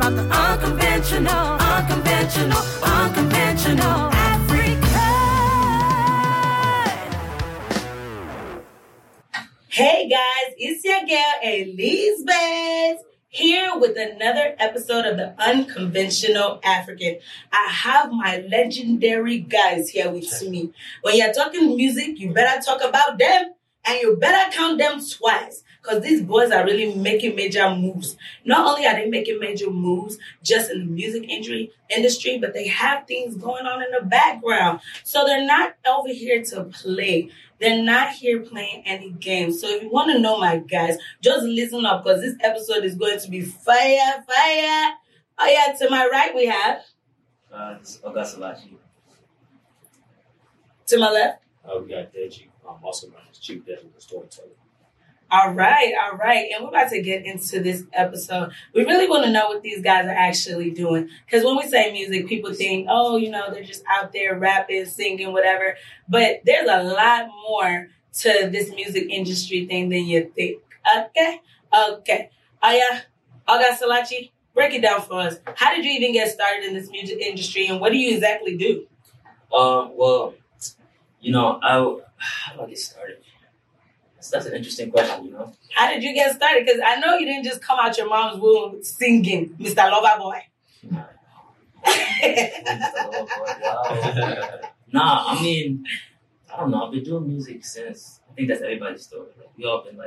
about the unconventional, unconventional, unconventional African. Hey guys, it's your girl Elizabeth here with another episode of the Unconventional African. I have my legendary guys here with me. When you're talking music, you better talk about them. And you better count them twice, because these boys are really making major moves. Not only are they making major moves just in the music industry, but they have things going on in the background. So they're not over here to play. They're not here playing any games. So if you want to know my guys, just listen up, because this episode is going to be fire, fire. Oh yeah, to my right we have... it's Oga Silachi. To my left? We got Deji. I'm also known as Chief Deji, the storyteller. All right. And we're about to get into this episode. We really want to know what these guys are actually doing. Because when we say music, people think, they're just out there rapping, singing, whatever. But there's a lot more to this music industry thing than you think. Okay. Oga Silachi, break it down for us. How did you even get started in this music industry, and what do you exactly do? How do I get started? That's an interesting question, How did you get started? Because I know you didn't just come out your mom's womb singing, Mr. Loverboy. Mr. Loverboy, wow. I don't know. I've been doing music since, I think that's everybody's story. Like, we all been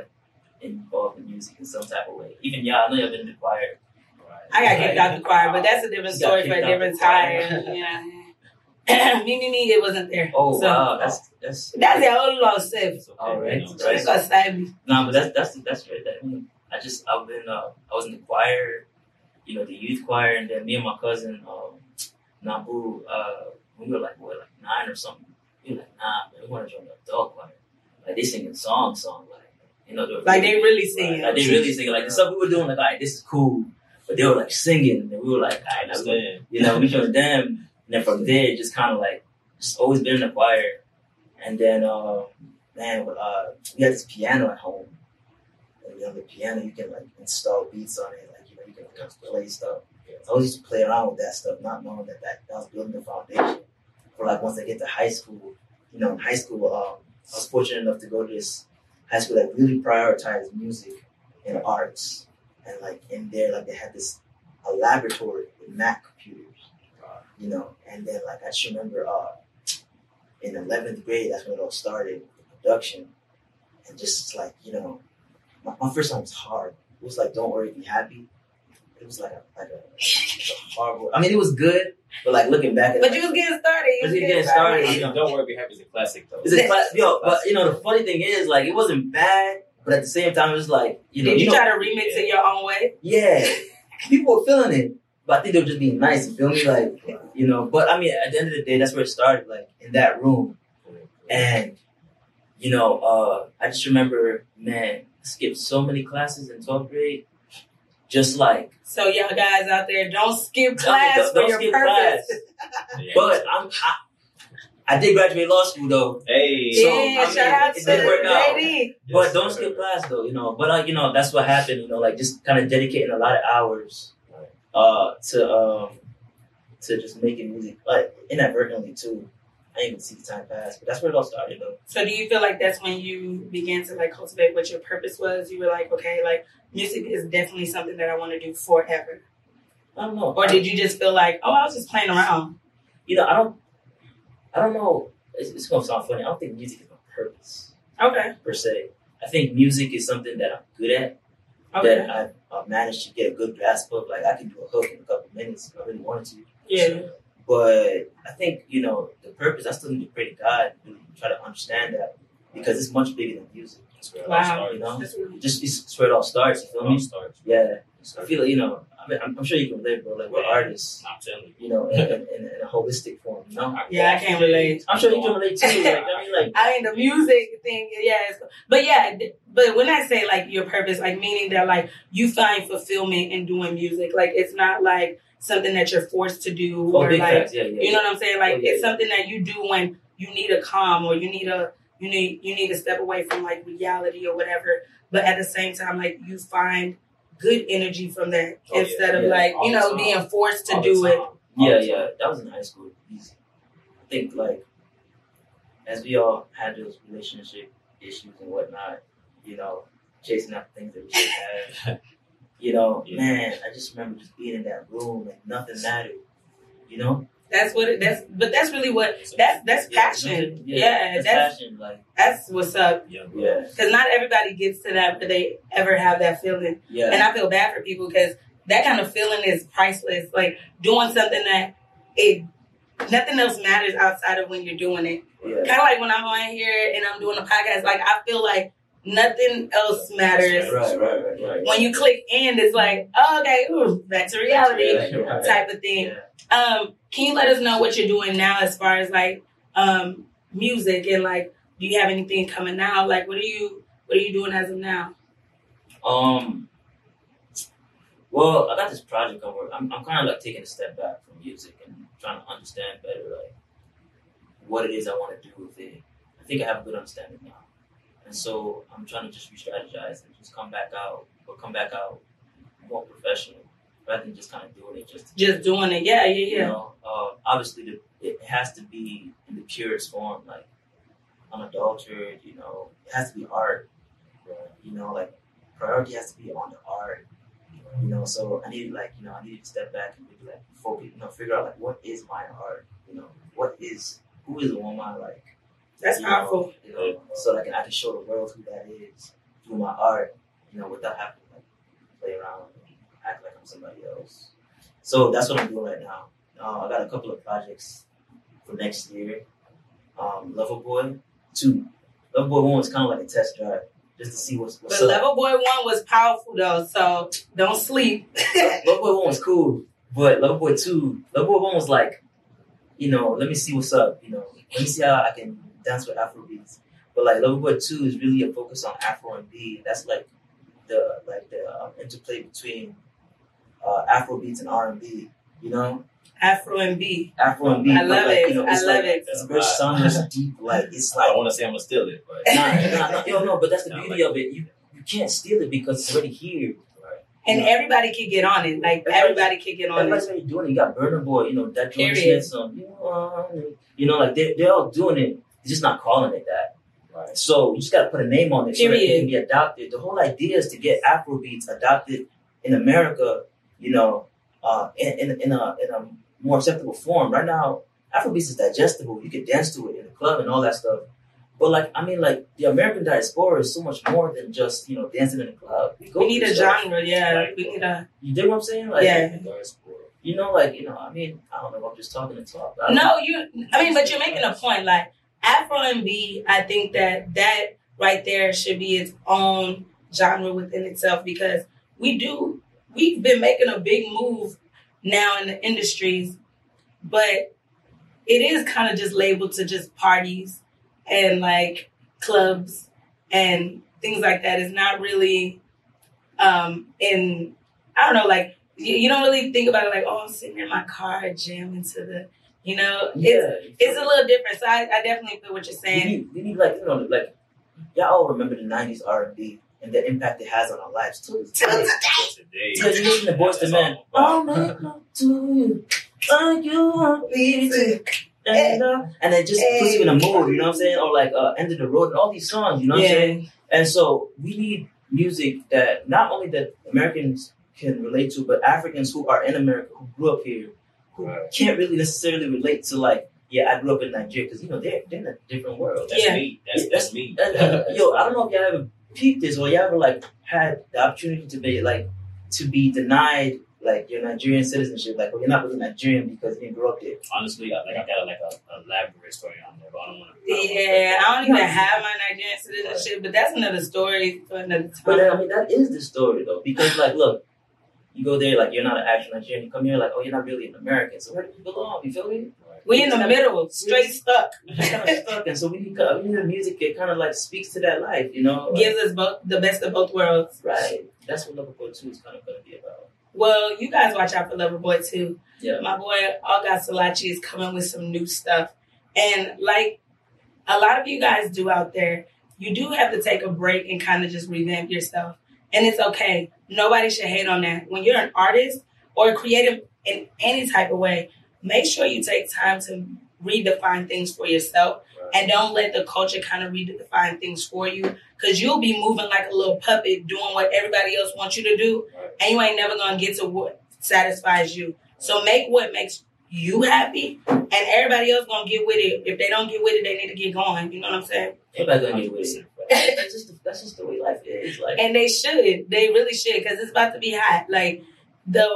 involved in music in some type of way. Even y'all, I know y'all been in the choir. Right? I got kicked out the choir, but that's a different story for a different time. Yeah. me, it wasn't there. Oh, so, wow, that's their whole lot of self. All right, but that's great. I was in the choir, the youth choir, and then me and my cousin Nabu, when we were like 9 or something. We were like, nah, man, we want to join the adult choir. Like they singing songs, they really sing. Like the stuff we were doing, this is cool, but they were singing, and we were like, all right, we joined them. And then from there, just kind of just always been in the choir. And then, we had this piano at home. And the piano, you can install beats on it. You can play stuff. So I always used to play around with that stuff, not knowing that was building the foundation. But once I get to high school, I was fortunate enough to go to this high school that really prioritized music and arts. And in there, they had this laboratory with Mac computers. And then I just remember in 11th grade, that's when it all started, the production, and just my first song was hard. It was Don't Worry, Be Happy. It was a horrible. It was good, but looking back, you was getting started. You was getting started. Don't Worry, Be Happy is a classic though. It's a classic, but the funny thing is it wasn't bad, but at the same time it was Did you try to remix it your own way? Yeah, people were feeling it. But I think they were just being nice, you feel me? But at the end of the day, that's where it started, in that room. And, I just remember, man, I skipped so many classes in 12th grade. So y'all guys out there, don't skip class for your purpose. But I did graduate law school though. Hey, shout out to the lady. But don't skip class though, But, that's what happened, just kind of dedicating a lot of hours. To just making music, inadvertently too. I didn't even see the time pass, but that's where it all started though. So do you feel that's when you began to cultivate what your purpose was? You were music is definitely something that I want to do forever. I don't know. Or did you just feel I was just playing around? I don't know. It's gonna sound funny. I don't think music is my purpose. Okay. Per se, I think music is something that I'm good at. Okay. That I managed to get a good grasp of. I can do a hook in a couple minutes if I really wanted to. Yeah. So, but I think, the purpose, I still need to pray to God and really try to understand that, because it's much bigger than music. That's where it all starts. It's where it all starts. You feel me? Yeah. I feel I'm sure you can relate, bro. We're artists. I'm telling you. In a holistic form, I can't relate. I'm sure you can relate too. The music thing, yes. But when I say your purpose, meaning that you find fulfillment in doing music. It's not something that you're forced to do, you know what I'm saying? It's something that you do when you need a calm, or you need to step away from reality or whatever. But at the same time, you find good energy from that instead of being forced to do it. Yeah. That was in high school. I think like as we all had those relationship issues and whatnot, you know, chasing after things that we should have. Man, I just remember just being in that room and nothing mattered. You know? That's really passion. That's passion. That's what's up. Yeah. Because not everybody gets to that, but they ever have that feeling. Yeah. And I feel bad for people because that kind of feeling is priceless. Like doing something that nothing else matters outside of when you're doing it. Yeah. Kind of like when I'm on here and I'm doing a podcast, like I feel like nothing else matters. Right. When you click end, it's like, oh, okay, back to reality type of thing. Yeah. Can you let us know what you're doing now as far as like music and like do you have anything coming out? Like what are you doing as of now? Well, I got this project I'm working. I'm kind of like taking a step back from music and trying to understand better like what it is I want to do with it. I think I have a good understanding now, and so I'm trying to just re-strategize and just come back out more professional. Rather than just kind of doing it. Just doing it. You know, obviously, it has to be in the purest form, like, unadulterated, you know. It has to be art, you know, like, priority has to be on the art, you know. So I needed to step back and be like, figure out, like, what is my art, you know? Who is the woman, like? That's powerful. You know, so, like, I can show the world who that is through my art, you know, without having to, like, play around with it. Act like I'm somebody else. So that's what I'm doing right now. I got a couple of projects for next year. Loverboy 2. Loverboy 1 was kind of like a test drive just to see what's up. But Loverboy 1 was powerful though, so don't sleep. Loverboy 1 was cool, but Loverboy 1 was like, you know, let me see what's up, you know, let me see how I can dance with Afrobeats. But like Loverboy 2 is really a focus on Afro and B. That's like the interplay between Afrobeats and R&B, you know? Afro and B. I love it. You know, I love it. It's very sonorous, deep, like, it's like... I want to say I'm going to steal it, but... No, but that's the beauty of it. You can't steal it because it's already here. Right? And everybody can get on it. Like, everybody can get on it. That's what you're doing. You got Burner Boy, you know, that George Hanson. You know, like, they're all doing it. They're just not calling it that. Right. So you just got to put a name on it so that it can be adopted. The whole idea is to get Afrobeats adopted in America, you know, in a more acceptable form. Right now, Afrobeats is digestible. You can dance to it in the club and all that stuff. But the American diaspora is so much more than just, you know, dancing in the club. We need a genre, yeah. Like, we need a... You dig what I'm saying? Like, yeah. You know, like, you know, I mean, I don't know. I'm just talking to talk. But you're making a point, like, Afro and B, I think that right there should be its own genre within itself because we've been making a big move now in the industries, but it is kind of just labeled to just parties and like clubs and things like that. It's not really you don't really think about it like, oh, I'm sitting in my car jamming to the... You know, it's a little different. So I definitely feel what you're saying. We need like, you know, like y'all all remember the 90s R&B and the impact it has on our lives too. Today. Because you're listening to Boyz II Men. I'll make love to you. Oh, you want me to. And it just puts you in a mood, you know what I'm saying? Or like End of the Road and all these songs, you know what I'm saying? And so we need music that not only that Americans can relate to, but Africans who are in America, who grew up here, who can't really necessarily relate to like, I grew up in Nigeria because, you know, they're in a different world. That's me. Yo, I don't know if y'all ever peeped this or y'all ever like had the opportunity to be denied like your Nigerian citizenship, like, well, you're not really Nigerian because you grew up there. Honestly, I've got a elaborate story on there, but I don't want to. I don't even have my Nigerian citizenship, but that's another story for another time. But I mean, that is the story though, because like, look. You go there, like, you're not an actual Nigerian. You come here, like, oh, you're not really an American. So where do you belong? You feel me? We're in the middle, straight stuck. Kind of stuck. And so we need the music that kind of, like, speaks to that life, you know? Like, gives us both the best of both worlds. Right. That's what Loverboy 2 is kind of going to be about. Well, you guys watch out for Loverboy 2. Yeah. My boy, Oga Silachi, is coming with some new stuff. And, like, a lot of you guys do out there, you do have to take a break and kind of just revamp yourself. And it's okay. Nobody should hate on that. When you're an artist or creative in any type of way, make sure you take time to redefine things for yourself. And don't let the culture kind of redefine things for you, because you'll be moving like a little puppet doing what everybody else wants you to do, and you ain't never going to get to what satisfies you. So make what makes you happy, and everybody else going to get with it. If they don't get with it, they need to get going. You know what I'm saying? Everybody's going to get with it. That's just the way life is. Like, and they should. They really should, because it's about to be hot. Like, the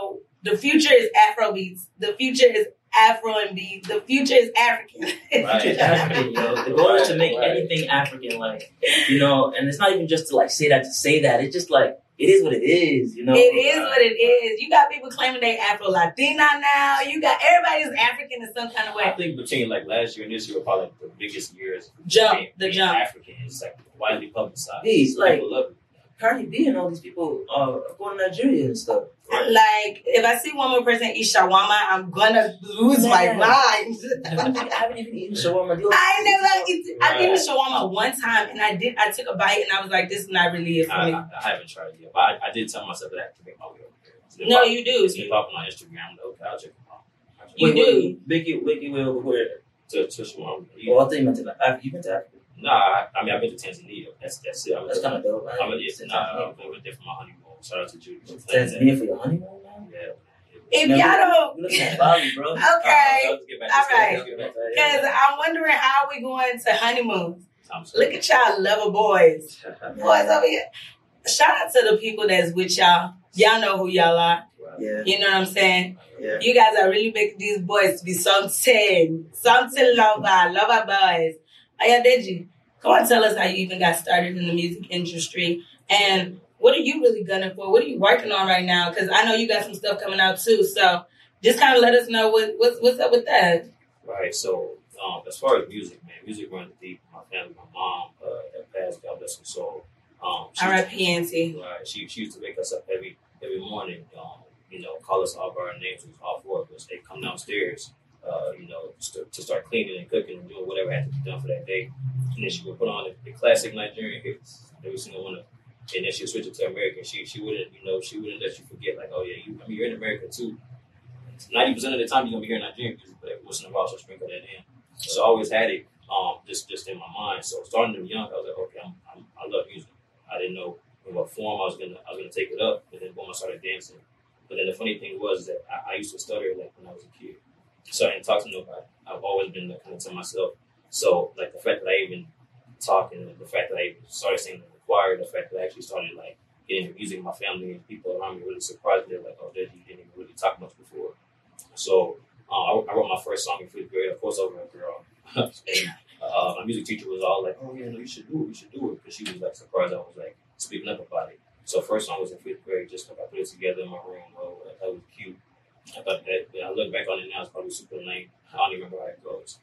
future is Afrobeats. The future is Afro and B. The future is African. Right, African, yo. The goal is to make anything African, like, you know, and it's not even just to, like, say that. It's just, like, it is what it is, you know? It is what it is. You got people claiming they Afro-Latina now. You got everybody's African in some kind of way. I think between, like, last year and this year were probably the biggest years. Being African is, like, widely publicized. These, like, people love it. Cardi B and all these people are going to Nigeria and stuff. Like, if I see one more person eat shawarma, I'm going to lose my mind. I haven't even eaten shawarma. I've eaten shawarma one time, and I took a bite, and I was like, this is not really it for me. I haven't tried it yet, but I did tell myself that I have to make my way over there. No, you do. If you pop on Instagram, okay, I'll check them out. You do. Vicky went over where? To shawarma. Well, I thought you meant to Africa. You went to Africa. Nah, I mean, I've been to Tanzania. That's it. That's kind of dope, right? I'm over there for my honeymoon. Shout out to Julie. Tanzania for your honeymoon, man? Yeah. If y'all don't... Look at Bobby, bro. Okay. All right. Because I'm wondering how we going to honeymoons. Look at y'all Level Boys. Boys over here. Shout out to the people that's with y'all. Y'all know who y'all are. Yeah. You know what I'm saying? Yeah. You guys are really making these boys to be something. Something lover boys. Oya Deji, come on, tell us how you even got started in the music industry, and what are you really gunning for? What are you working on right now? Because I know you got some stuff coming out too, so just kind of let us know what's up with that. Right. So as far as music, man, music runs deep. My family, my mom, that passed, God bless her soul. R.I.P. Auntie. Right. She used to wake us up every morning. You know, call us all by our names. It was all four of us. They come downstairs. You know, to start cleaning and cooking and doing whatever had to be done for that day. And then she would put on the classic Nigerian hits, every single one of them. And then she would switch it to American. She wouldn't, you know, she wouldn't let you forget, like, oh, yeah, you're in America, too. 90% of the time, you're going to be hearing Nigerian music, but once in a while, she'll sprinkle that in. So I always had it just in my mind. So starting to be young, I was like, okay, I love music. I didn't know in what form I was gonna take it up, and then when I started dancing. But then the funny thing was that I used to stutter, like, when I was a kid. So I didn't talk to nobody. I've always been kind of to myself. So, like, the fact that I even talked and the fact that I even started singing in the choir, the fact that I actually started, like, getting into music, my family and people around me really surprised me. They're like, oh, Deji, you didn't even really talk much before. So I wrote my first song in 5th grade, of course, over a girl. And my music teacher was all like, oh, yeah, no, you should do it. Because she was, like, surprised I was, like, speaking up about it. So first song was in 5th grade, just because I put it together in my room. That was cute. I thought that when I look back on it now, it's probably super lame. I don't even remember how it goes.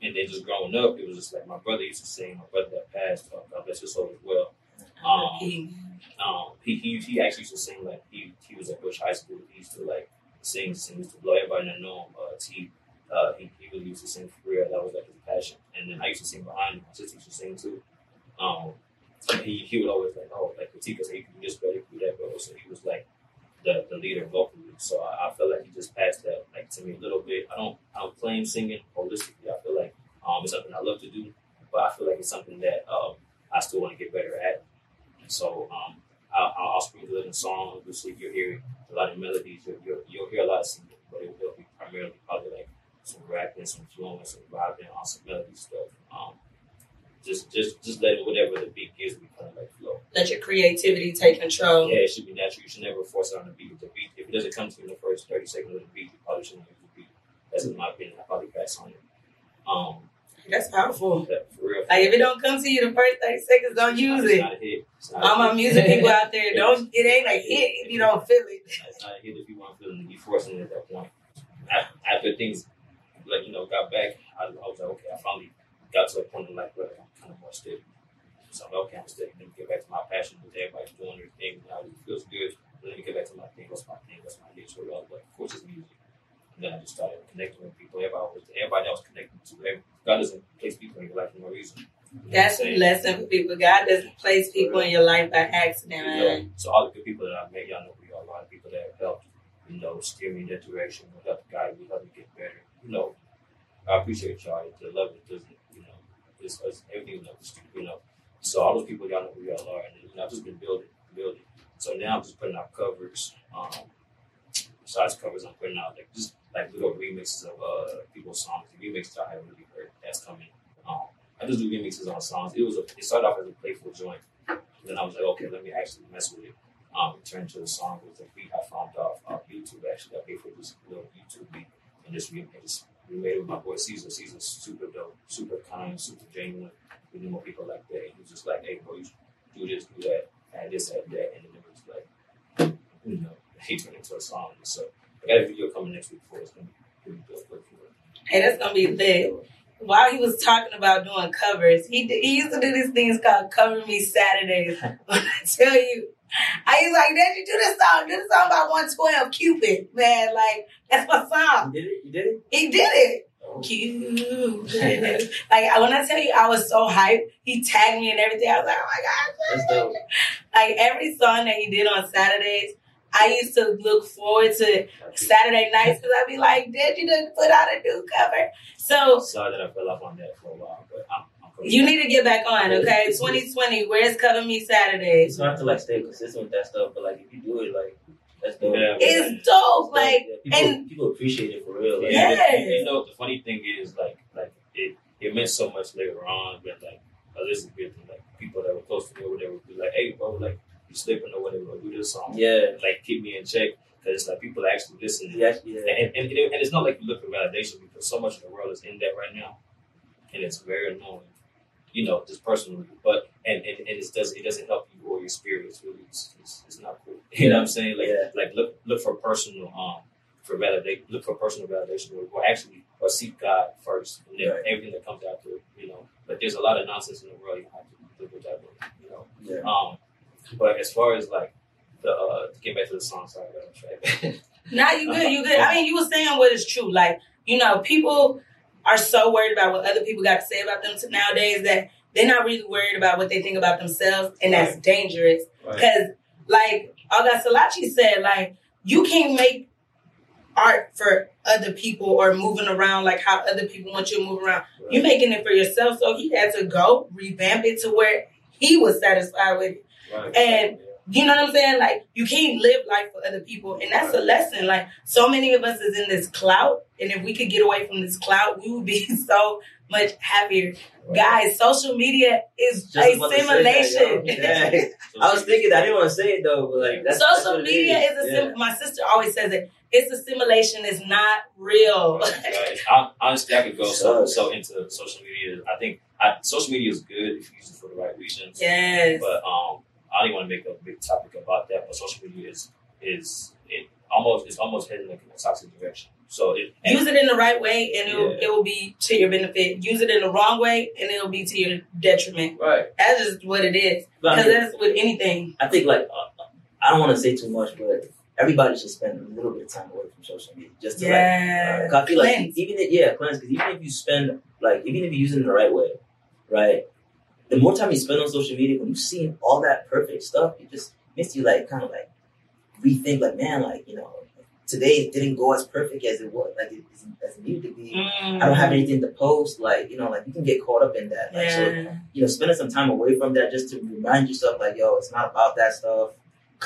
And then just growing up, it was just like my brother used to sing. My brother that passed, God bless his soul as well. He actually used to sing, like he was at Bush High School. He used to like sing, used to blow everybody that know him. He really used to sing for real. That was like his passion. And then I used to sing behind him. My sister used to sing too. He would always like, oh, like critique us. You can do this better, you can do that better. So he was like the leader vocally, so I feel like he just passed that like to me a little bit. I don't claim singing holistically. I feel like it's something I love to do, but I feel like it's something that I still want to get better at. And so I'll sprinkle it in songs. Obviously, you're hearing a lot of melodies. You'll hear a lot of singing, but it will be primarily probably like some rapping, some flowing, some vibing on some melody stuff. Just let whatever the beat gives me kind of like flow. Let your creativity take control. Yeah, it should be natural. You should never force it on the beat. If it doesn't come to you in the first 30 seconds of the beat, you probably shouldn't use the beat. That's in my opinion. I probably pass on it. That's powerful. Yeah, for real. Like if it don't come to you the first 30 seconds, don't use it. It's not a hit. All my music people out there, it ain't a hit if you don't feel it. It's not a hit if you want to feel it. You're forcing it at that point. After things, like, you know, got back, I was like, okay, I finally got to a point of like, well, I'm kind of more steady. So I'm like, okay, I'm steady. Let me get back to my passion with everybody's doing their thing. Now it feels good. Let me get back to my thing. What's my thing? What's my niche? So I was like, of course, it's music. And then I just started connecting with people. Everybody else connecting to. God doesn't place people in your life for no reason. That's a lesson for people. God doesn't place people in your life by accident. You know, so all the people that I met, y'all know we are a lot of people that have helped, you know, steer me in that direction, help guide me, help me get better. You know, I appreciate y'all. The love it doesn't, you know, it's everything else, you know. So all those people, y'all know who y'all are, and you know, I've just been building. So now I'm just putting out covers, besides covers, I'm putting out like just like little remixes of people's songs. The remixes I haven't really heard that's coming. I just do remixes on songs. It started off as a playful joint. Then I was like, okay, let me actually mess with it. Turn to a song with a beat I found off YouTube. Actually, I paid for this little YouTube beat and just remade it with my boy Caesar. Caesar's super dope, super kind, super genuine. We need more people like that. He was just like, hey, bro, you do this, do that, add this, add that, and then it was like, you know, he turned into a song. So I got a video coming next week for us. It's gonna be pretty dope. Hey, that's gonna be lit. While he was talking about doing covers, he used to do these things called Cover Me Saturdays. When I tell you, I was like, Daddy, do this song by 112, Cupid, man. Like, that's my song. You did it? He did it. Oh. Cupid. Like, when I tell you, I was so hyped. He tagged me and everything. I was like, oh my God. That's dope. Like, every song that he did on Saturdays, I used to look forward to Saturday nights because I'd be like, Deji done put out a new cover. So sorry that I fell off on that for a while, but you need to get back on, okay? 2020, where's Cover Me Saturdays? So I have to like stay consistent with that stuff, but like if you do it, like that's dope. Yeah, it's dope, like yeah, people appreciate it for real. Like, yeah, you know the funny thing is like it meant so much later on, but like Elizabeth and like people that were close to me or whatever would be like, hey bro, like you sleeping or whatever, do this song. Yeah. Like, keep me in check. Because, like, people actually listen. Yeah. And it's not like you look for validation because so much of the world is in that right now. And it's very annoying, you know, just personally. But, and it doesn't help you or your spirit. It's really, it's not cool. You know what I'm saying? Like, yeah. Like look for personal, look for personal validation or seek God first. And then everything that comes after it, you know. But there's a lot of nonsense in the world. You have to live with that way, you know. Yeah. But as far as like the to get back to the song, sorry, I'm trying. Nah, you good. I mean, you were saying what is true. Like, you know, people are so worried about what other people got to say about them nowadays that they're not really worried about what they think about themselves, and that's dangerous. Because, like Oga Silachi said, like you can't make art for other people or moving around like how other people want you to move around. Right. You're making it for yourself, so he had to go revamp it to where he was satisfied with it. Right. And you know what I'm saying? Like, you can't live life for other people. And that's a lesson. Like, so many of us is in this clout. And if we could get away from this clout, we would be so much happier. Right. Guys, social media is a simulation. Yeah. I was thinking, I didn't want to say it, though. But like, social media is a simulation. My sister always says it. It's a simulation. It's not real. Right. Honestly, I could go so into social media. I think social media is good if you use it for the right reasons. Yes. But, I don't even want to make a big topic about that, but social media is almost heading like in a toxic direction. So use it in the right way, and it will be to your benefit. Use it in the wrong way, and it'll be to your detriment. Right. That's just what it is. Because that's with anything. I think like I don't want to say too much, but everybody should spend a little bit of time away from social media just to I feel cleanse. Like cleanse. Because even if you spend even if you use it in the right way, right. The more time you spend on social media, when you see all that perfect stuff, it just makes you rethink, man, you know, today didn't go as perfect as it was, as it needed to be. I don't have anything to post, you can get caught up in that. So, you know, spending some time away from that just to remind yourself, it's not about that stuff.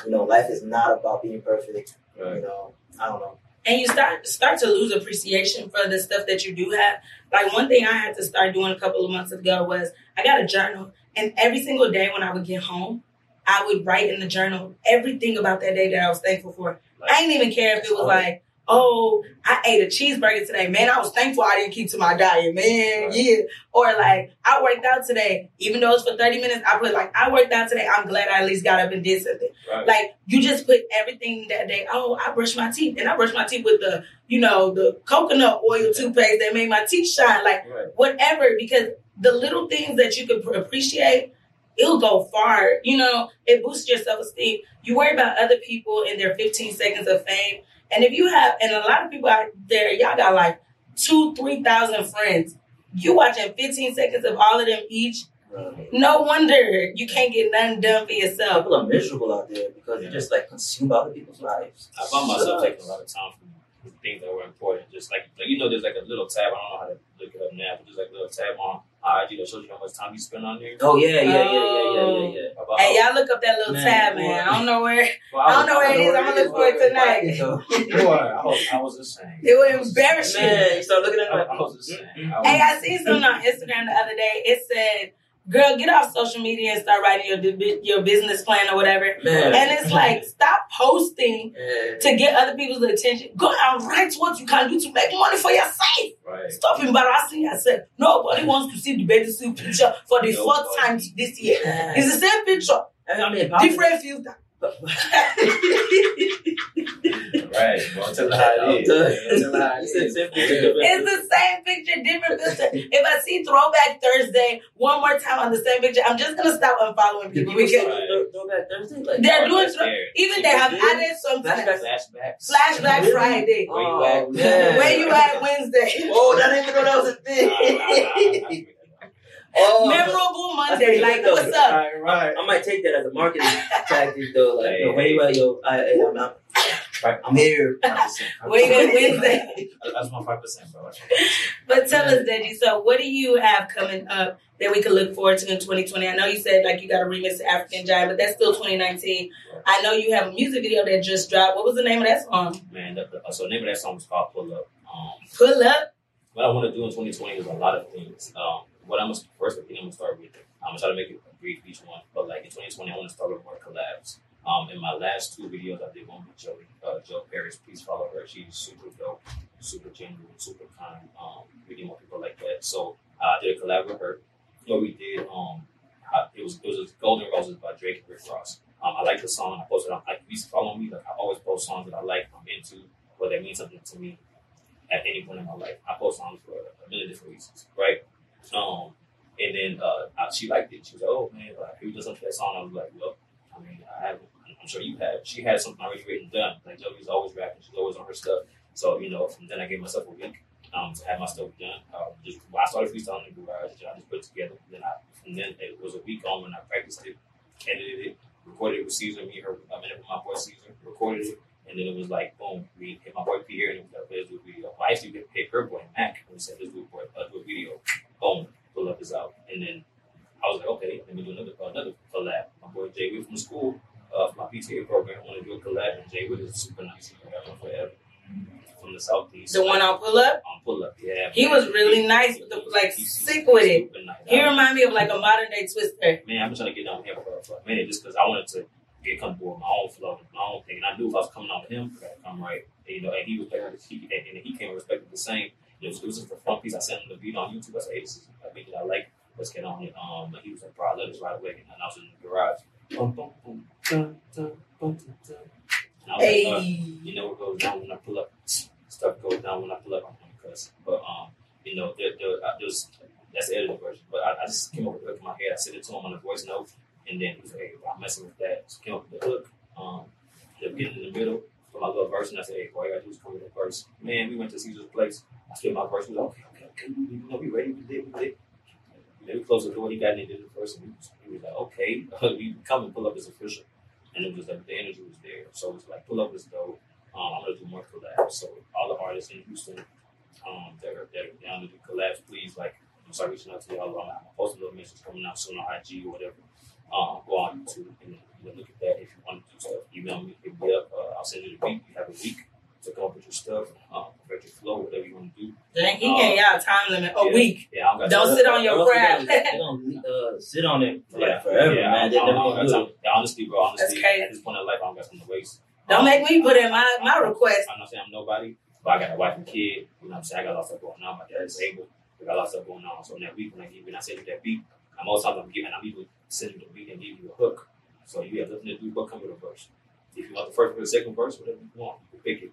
You know, life is not about being perfect. Right. You know, I don't know. And you start to lose appreciation for the stuff that you do have. Like, one thing I had to start doing a couple of months ago was I got a journal. And every single day when I would get home, I would write in the journal everything about that day that I was thankful for. I didn't even care if it was I ate a cheeseburger today. Man, I was thankful I didn't keep to my diet. Man, yeah. Or, I worked out today. Even though it's for 30 minutes, I put, I worked out today. I'm glad I at least got up and did something. Right. You just put everything that day. Oh, I brushed my teeth. And I brushed my teeth with the, you know, the coconut oil toothpaste that made my teeth shine. Whatever. Because the little things that you could appreciate, it'll go far. You know, it boosts your self-esteem. You worry about other people and their 15 seconds of fame. And if you have, and a lot of people out there, y'all got 2,000-3,000 friends. You watching 15 seconds of all of them each No wonder you can't get nothing done for yourself. People are miserable out there because you just like consume other people's lives. I found myself taking a lot of time for things that were important. Just like you know, there's like a little tab. I don't know how to look it up now, but there's like a little tab on IG that shows you how much time you spend on there. Oh yeah. Hey, y'all look up that little tab, man. I don't know where. I don't know where it is. I'm gonna look for it tonight. I was the same. It was embarrassing. Man, you start looking at it. I was the same. Hey, I see something on Instagram the other day. It said, girl, get off social media and start writing your business plan or whatever. Man. And it's like, stop posting to get other people's attention. Go out and write what you can do to make money for yourself. Right. Stop embarrassing yourself. Nobody wants to see the baby suit picture for the fourth time this year. Yeah. It's the same picture. I mean, different filter. Right. It's the same picture, different filter. If I see Throwback Thursday one more time on the same picture, I'm just gonna stop unfollowing people. Throwback Thursday, like, they're doing even they have added something. Flashback Friday. Oh, where you at Wednesday? Oh, I didn't even know that was a thing. Oh, memorable Monday, like what's up? Right. I might take that as a marketing tactic, though. Like, I'm here. Wait a Wednesday. That's my 5%, bro. But tell us, Deji. So, what do you have coming up that we can look forward to in 2020? I know you said like you got a remix to African Giant, but that's still 2019. Right. I know you have a music video that just dropped. What was the name of that song? Man, the name of that song was called Pull Up. Pull Up. What I want to do in 2020 is a lot of things. What I'm first thing I'm gonna start with, I'm gonna try to make it brief each one. But like in 2020, I want to start with more collabs. In my last two videos, I did one with Jolie, Joe Paris. Please follow her. She's super dope, super genuine, super kind. We need more people like that. So I did a collab with her. What we did, it was Golden Roses by Drake and Rick Ross. I like the song. I posted on like please follow me. Like I always post songs that I like, I'm into, or that means something to me at any point in my life. I post songs for a million different reasons, right? And then she liked it. She was like, "Oh man, like, have you done something to that song?" I was like, "Well, I mean, I haven't. I'm sure you have." She had something already written done. Like Joey's always rapping. She's always on her stuff. So you know, from then I gave myself a week to have my stuff done. I started freestyling in the garage. I just put it together. Then it was a week on when I practiced it, edited it, recorded it with Caesar. I met up with my boy Caesar, recorded it, and then it was like boom. We hit my boy Pierre, and it was like, "Let's do a video." I used to hit her boy Mac, and we said, "Let's do a video." Boom, Pull Up is out. And then I was like, okay, let me do another collab. My boy Jay Will from school, from my PTA program, I want to do a collab. And Jay Will is super nice. Forever. From the Southeast. The one on Pull Up? On Pull Up, yeah. He was really nice, with the, like sick with it. Nice. He reminded me of like a modern day Twister. Man, I've been trying to get down here for a minute just because I wanted to get comfortable with my own flow, my own thing. And I knew if I was coming out with him, I'm right. And, you know, and he was like, he came respected the same. It was just a fun piece. I sent him the beat on YouTube. I said, hey, this is a beat that I like. Let's get on it. And he was like, bro, I love this right away. And I was in the garage. And I was hey. Like, you know what goes down when I pull up. Stuff goes down when I pull up. I'm going to cuss. But, you know, that's the edited version. But I just came up with the hook in my head. I sent it to him on a voice note. And then he was like, hey, I'm messing with that. So came up with the hook. Getting in the middle. My little verse, and I said, hey, boy, I gotta do is come with that verse. Man, we went to Caesar's place. I spit my verse. We was like, okay. You know, we ready. We did. Then we closed the door. He got in and did the verse, and he was like, okay. We come and Pull Up is official. And it was like, the energy was there. So it was like, Pull Up is dope. I'm going to do more collabs. So all the artists in Houston that are down to do collabs, please, like, I'm sorry, reaching out to y'all. I'm going to post a little message coming out soon on IG or whatever. Go on YouTube and look at that if you want to do stuff. Email me, hit me up. I'll send you the week. You have a week to come up with your stuff, perfect your flow, whatever you want to do. Dang, he gave y'all a time limit. A week. Yeah, I don't sit on your crap. Don't sit on it for like forever, man. Honestly, that's crazy. At this point in life, I don't got something to waste. Don't make me put in my request. I'm not saying I'm nobody, but I got a wife and kid. You know what I'm saying? I got a lot of stuff going on. My dad's able. I got a lot of stuff going on. So in that week, when I send you that beat, most times I'm even sending you the beat and give you a hook. So you have nothing to do but come with a verse. If you want the first or the second verse, whatever you want, you can pick it.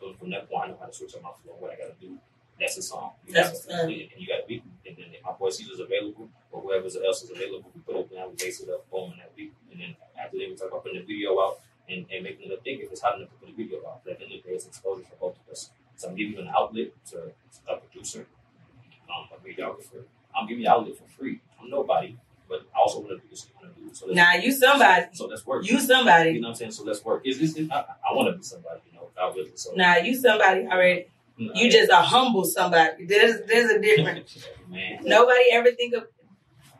So from that point, I know how to switch up my flow, what I got to do. That's the song. You got to beat me. And then if my boy Caesar's available, or whoever else is available, we put it up and we base it up, boom, and that beat. And then after that, we talk about putting the video out and making it big if it's hot enough to put the video out. But at the end of the day, it's exposure for both of us. So I'm giving you an outlet to a producer, a videographer, I'm giving y'all it for free. I'm nobody, but I also want to do this. I want to do it. So now you somebody. So let's work. You somebody. You know what I'm saying? So let's work. I want to be somebody. You know, I really. So now you somebody already. No. You just a humble somebody. There's a difference. Man. Nobody ever think of.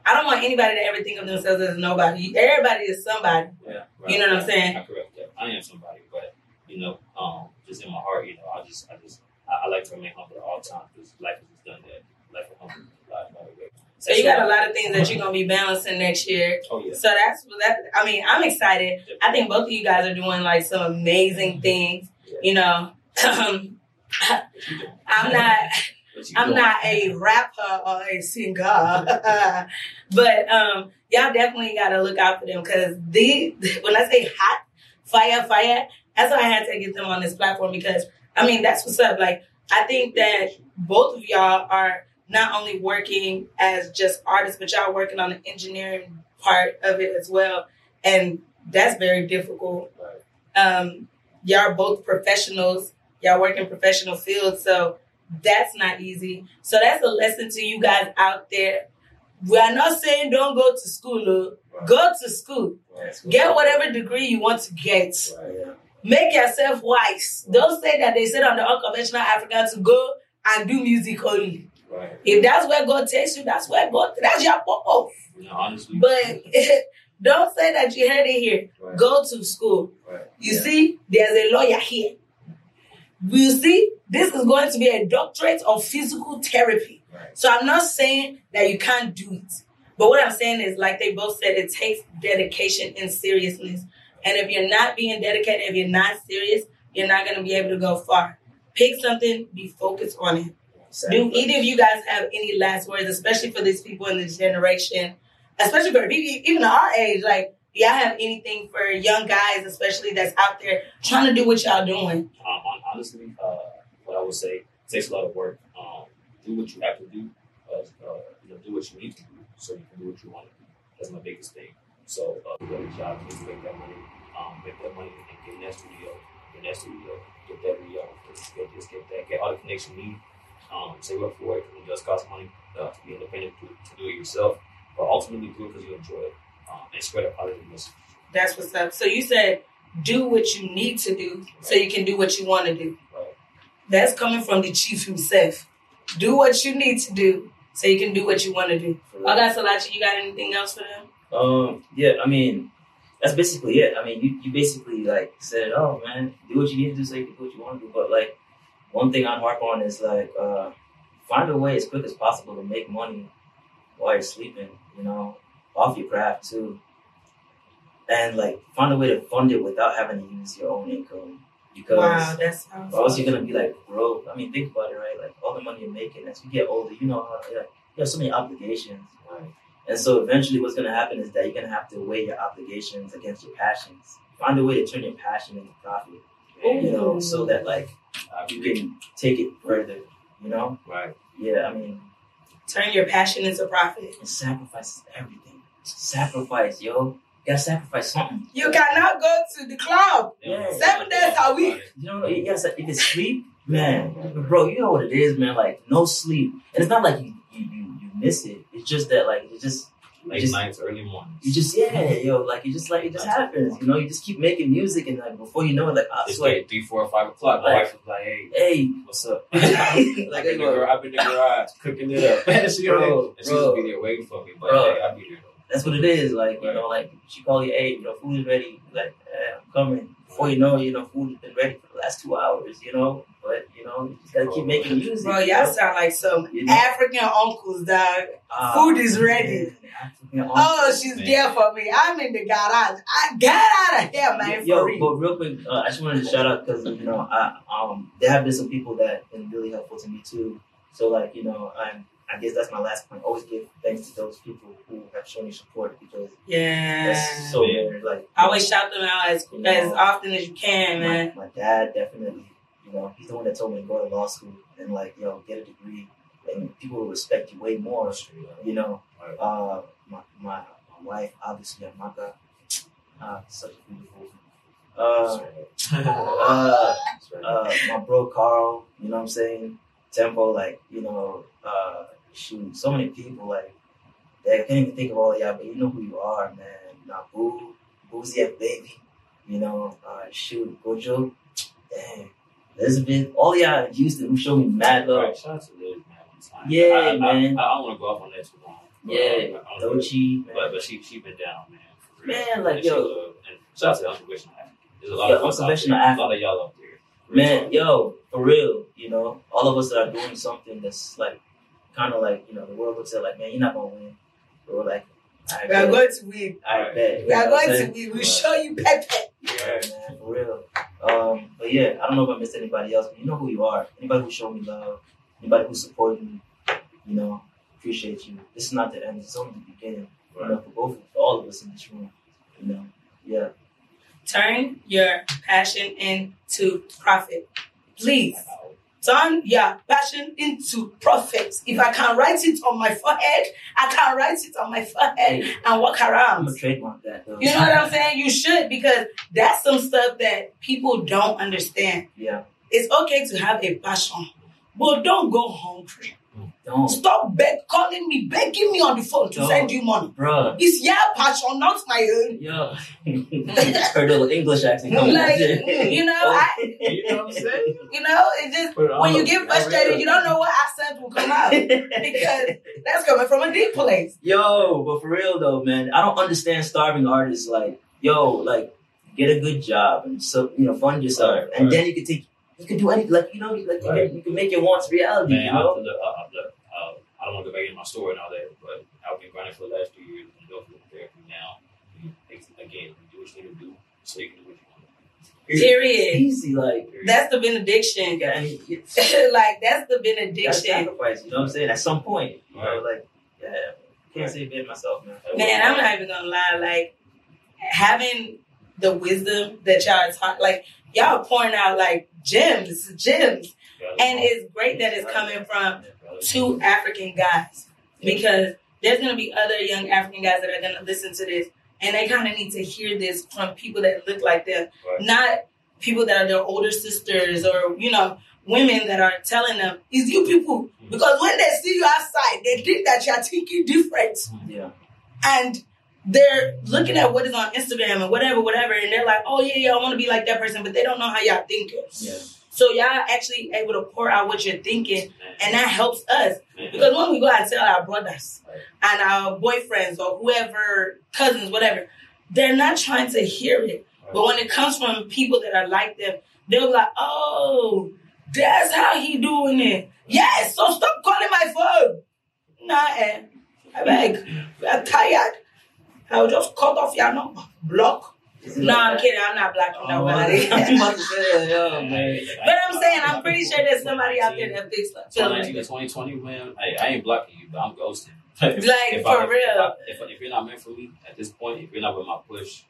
I don't want anybody to ever think of themselves as nobody. Everybody is somebody. Yeah, right. You know what I'm saying? I correct that. I am somebody, but you know, just in my heart, you know, I like to remain humble at all times because life has just done that. Life will humble life by the way. So you got a lot of things that you're gonna be balancing next year. Oh yeah. So that's. I mean, I'm excited. Definitely. I think both of you guys are doing like some amazing things. Yeah. You know. I'm not a rapper or a singer, but y'all definitely gotta look out for them because when I say hot fire, that's why I had to get them on this platform because I mean that's what's up. Like I think that both of y'all are not only working as just artists, but y'all working on the engineering part of it as well, and that's very difficult. Y'all are both professionals. Y'all work in professional fields, so that's not easy. So that's a lesson to you guys out there. We are not saying don't go to school. Right. Go to school. Right. Get whatever degree you want to get. Right, yeah. Make yourself wise. Right. Don't say that they said on the Unconventional African to go and do music only. Right. If that's where God takes you, that's where God... That's your purpose. No, honestly. But... Don't say that you heard it here. Right. Go to school. Right. You see, there's a lawyer here. You see, this is going to be a doctorate of physical therapy. Right. So I'm not saying that you can't do it. But what I'm saying is, like they both said, it takes dedication and seriousness. And if you're not being dedicated, if you're not serious, you're not going to be able to go far. Pick something, be focused on it. Exactly. Do either of you guys have any last words, especially for these people in this generation, especially for even our age? Like, do y'all have anything for young guys, especially that's out there trying to do what y'all doing? Honestly, what I would say, it takes a lot of work. Do what you have to do. You know, do what you need to do so you can do what you want to do. That's my biggest thing. So, get a job, make that money, and get in that studio, get that video, get that, get all the connection you need. Save up for it because it does cost money to be independent, to do it yourself. But ultimately, do it because you enjoy it and spread a positive message. That's what's up. So you said do what you need to do right. So you can do what you want to do. Right. That's coming from the chief himself. Do what you need to do so you can do what you want to do. Oga Silachi, you got anything else for them? Yeah, I mean, that's basically it. I mean, you basically like said it all, man. Do what you need to do so you can do what you want to do. But like one thing I'd harp on is like find a way as quick as possible to make money while you're sleeping, you know, off your craft too. And like find a way to fund it without having to use your own income. Because or else you're gonna be like broke. I mean, think about it, right? Like all the money you're making as you get older, you know, like, you have so many obligations, right? And so eventually what's gonna happen is that you're gonna have to weigh your obligations against your passions. Find a way to turn your passion into profit. Ooh. You know, so that like you can take it further, you know? Right. Yeah, I mean, turn your passion into profit. It sacrifices everything. Sacrifice, yo. You gotta sacrifice something. You cannot go to the club. Yeah. 7 days a week. You know, you gotta, if it's sleep, man, bro, you know what it is, man. Like, no sleep. And it's not like you miss it. It's just that, like, it just... Late nights, early mornings. You just, it just happens. You know, you just keep making music and like before you know it, like I swear. It's like 3, 4, 5 o'clock. My wife is like, hey, what's up? I've been in the garage cooking it up. And she just be there waiting for me, but hey, I'll be there. That's what it is. Like, you know, like she call you, hey, you know, food is ready. Like, I'm coming. Before you know, food has been ready for the last 2 hours, you know? But, you know, you just gotta keep making music. Bro, y'all sound like some African uncles, dog. Food is ready. Man. Oh, she's there for me. I'm in the garage. I got out of here, man. Yo, but real quick, I just wanted to shout out because, you know, there have been some people that have been really helpful to me, too. So, like, you know, I guess that's my last point. Always give thanks to those people who have shown you support because that's so weird. Like, always shout them out as often as you can, man. My dad definitely, you know, he's the one that told me to go to law school and like, yo, get a degree and people will respect you way more. You know, my wife, obviously, Amaka, such a beautiful. My bro Carl, you know what I'm saying? Tempo, like, you know. shoot, so many people, like, that I can't even think of all y'all, but you know who you are, man. Nabu, Boozy, Baby, you know, shoot, Gojo, dang, Elizabeth, all y'all used to show me mad love. Right, shout out to Liz, man. Yeah, man. I don't want to go off on that too long. But, yeah, Dochi. But she been down, man. For real. Man, like, and yo. Shout out to The Unconventional African. There's a lot of us out there. There's a lot of y'all out there. Man, yo, for real, you know, all of us that are doing something that's like, kind of like, you know, the world looks at like, man, you're not going to win. But we're like, we are going to win. I bet. We are going to win. We'll show you, Pepe. Yeah, man, for real. But yeah, I don't know if I missed anybody else, but you know who you are. Anybody who showed me love, anybody who supported me, you know, appreciate you. This is not the end. It's only the beginning. Right. You know, for both, for all of us in this room, you know, yeah. Turn your passion into profit, please. Turn your passion into profit. If I can write it on my forehead, I can write it on my forehead and walk around. I'm a trademark that, though. You know what I'm saying? You should, because that's some stuff that people don't understand. Yeah, it's okay to have a passion, but don't go hungry. Don't. Stop calling me, begging me on the phone to send you money. Bruh. It's your passion, not my own. Yeah. Heard a little English accent. Like, you know, you know what I'm saying? You know, it's just, when you get frustrated, you don't know what accent will come out. Because that's coming from a deep place. Yo, but for real though, man, I don't understand starving artists. Like, yo, like, get a good job and, so, you know, fund yourself. Right, and then you can take... You can do anything, like, you know, like, right. You can make your wants reality, man, you know? I don't want to go back into my story and all that, but I've been grinding for the last 2 years and go through therapy now. Again, you do what you need to do, so you can do what you want to do. Period. Easy, like. Period. That's the benediction, guys. Like, that's the benediction. That's sacrifice, you know what I'm saying? At some point, you know, like, yeah, I can't say it myself, man. Man, I'm not even going to lie, like, having the wisdom that y'all are talking, like, y'all are pouring out, like, gems. And it's great that it's coming from two African guys, because there's going to be other young African guys that are going to listen to this, and they kind of need to hear this from people that look like them, not people that are their older sisters or, you know, women that are telling them, it's you people. Because when they see you outside, they think that you're thinking different. Yeah. And they're looking at what is on Instagram and whatever, and they're like, oh, yeah, I want to be like that person, but they don't know how y'all think it. Yeah. So y'all actually able to pour out what you're thinking, and that helps us. Because when we go out and tell our brothers and our boyfriends or whoever, cousins, whatever, they're not trying to hear it. But when it comes from people that are like them, they'll be like, oh, that's how he doing it. Yes, so stop calling my phone. Nah, I beg. I'm tired. I'll just cut off your number. Block. No, I'm kidding. I'm not blocking nobody. But I'm saying, I'm pretty sure there's somebody out there that thinks that. 2020, man, I ain't blocking you, but I'm ghosting. Like, for real. If you're not meant for me at this point, if you're not with my push,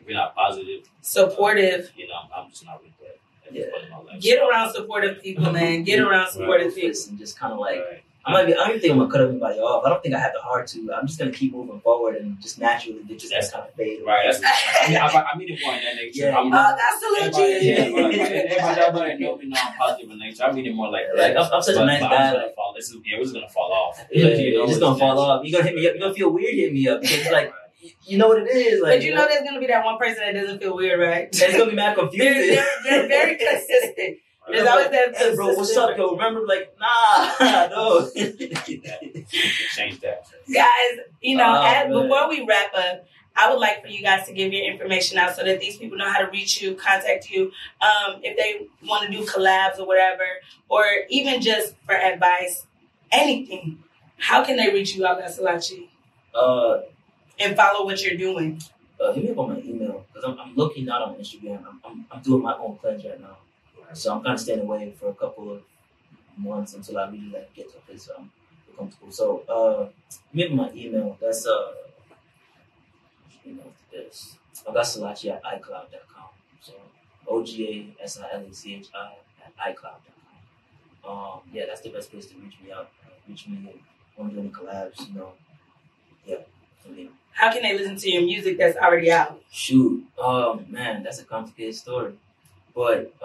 if you're not positive, supportive, you know, I'm just not with that. Get around supportive people, man. Get around supportive people. And just kind of like... I don't think I'm gonna cut everybody off. I don't think I have the heart to. I'm just gonna keep moving forward and just naturally, that's kind of fade. Right. That's I mean, it more in that nature. Yeah. Absolutely. Everybody out there know me non-positive in nature. I mean it more like that. I'm such a nice guy. Like, we're just gonna fall off. You're just gonna fall off. You're gonna hit me up. You're gonna feel weird hitting me up because like. You know what it is. Like, but you know there's gonna be that one person that doesn't feel weird, right? It's gonna be mad confusing. They're very consistent. There's always that, hey, bro, what's up, though? Remember, like, no. Change that. Guys, you know, before we wrap up, I would like for you guys to give your information out so that these people know how to reach you, contact you, if they want to do collabs or whatever, or even just for advice, anything. How can they reach you, Oga Silachi? And follow what you're doing. Hit me up on my email, because I'm looking out on Instagram. I'm doing my own cleanse right now. So I'm kind of staying away for a couple of months until I really like get to a place where I'm comfortable. So maybe my email, that's you know this. Oga Silachi at iCloud.com. So OgaSilachi@iCloud.com. Yeah, that's the best place to reach me out. Reach me and want to do any collabs, you know. Yeah. How can they listen to your music that's already out? Shoot. Man, that's a complicated story. But I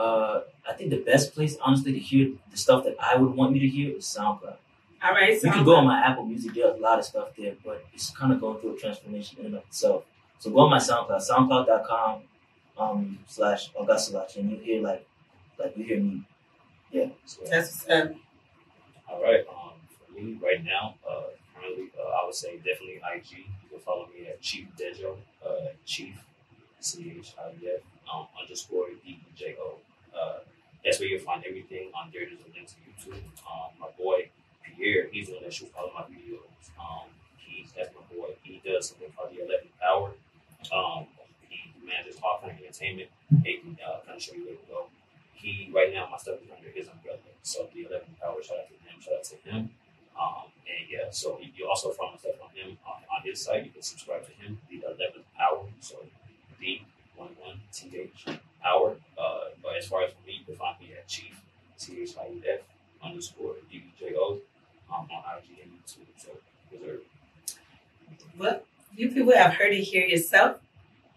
think the best place, honestly, to hear the stuff that I would want you to hear is SoundCloud. All right. So you can go on my Apple Music. There's a lot of stuff there, but it's kind of going through a transformation in and of itself. So go on my SoundCloud, soundcloud.com / Oga Silachi, and you hear like you hear me. Yeah. So, that's all right. For me right now, currently, I would say definitely IG. You can follow me at Chief Dejo, Chief CHIF _ DEJO. That's where you'll find everything on there. There's a link to YouTube. My boy Pierre, he's the one that shoots all of my videos. That's my boy. He does something called The 11th Hour. He manages all kind of entertainment. He can kind of show you where to go. He right now, my stuff is under his umbrella. So The 11th Hour, shout out to him. Shout out to him. And yeah, so you also find my stuff on him on his site. You can subscribe to him. The 11th Hour. So D11th Hour. But as far as for me, you can find me at Chief CHIF _ DBJO on IG and YouTube. So reserve. Well, you people have heard it here yourself.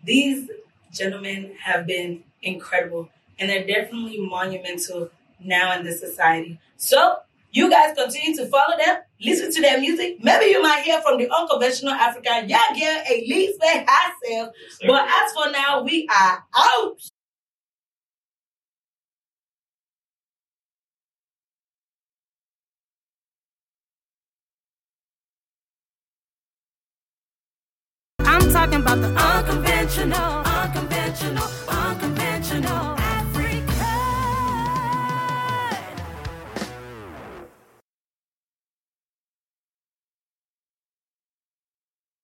These gentlemen have been incredible, and they're definitely monumental now in this society. So you guys continue to follow them, listen to their music. Maybe you might hear from the Unconventional African. Y'all get at least by herself. But as for now, we are out. I'm talking about the Unconventional.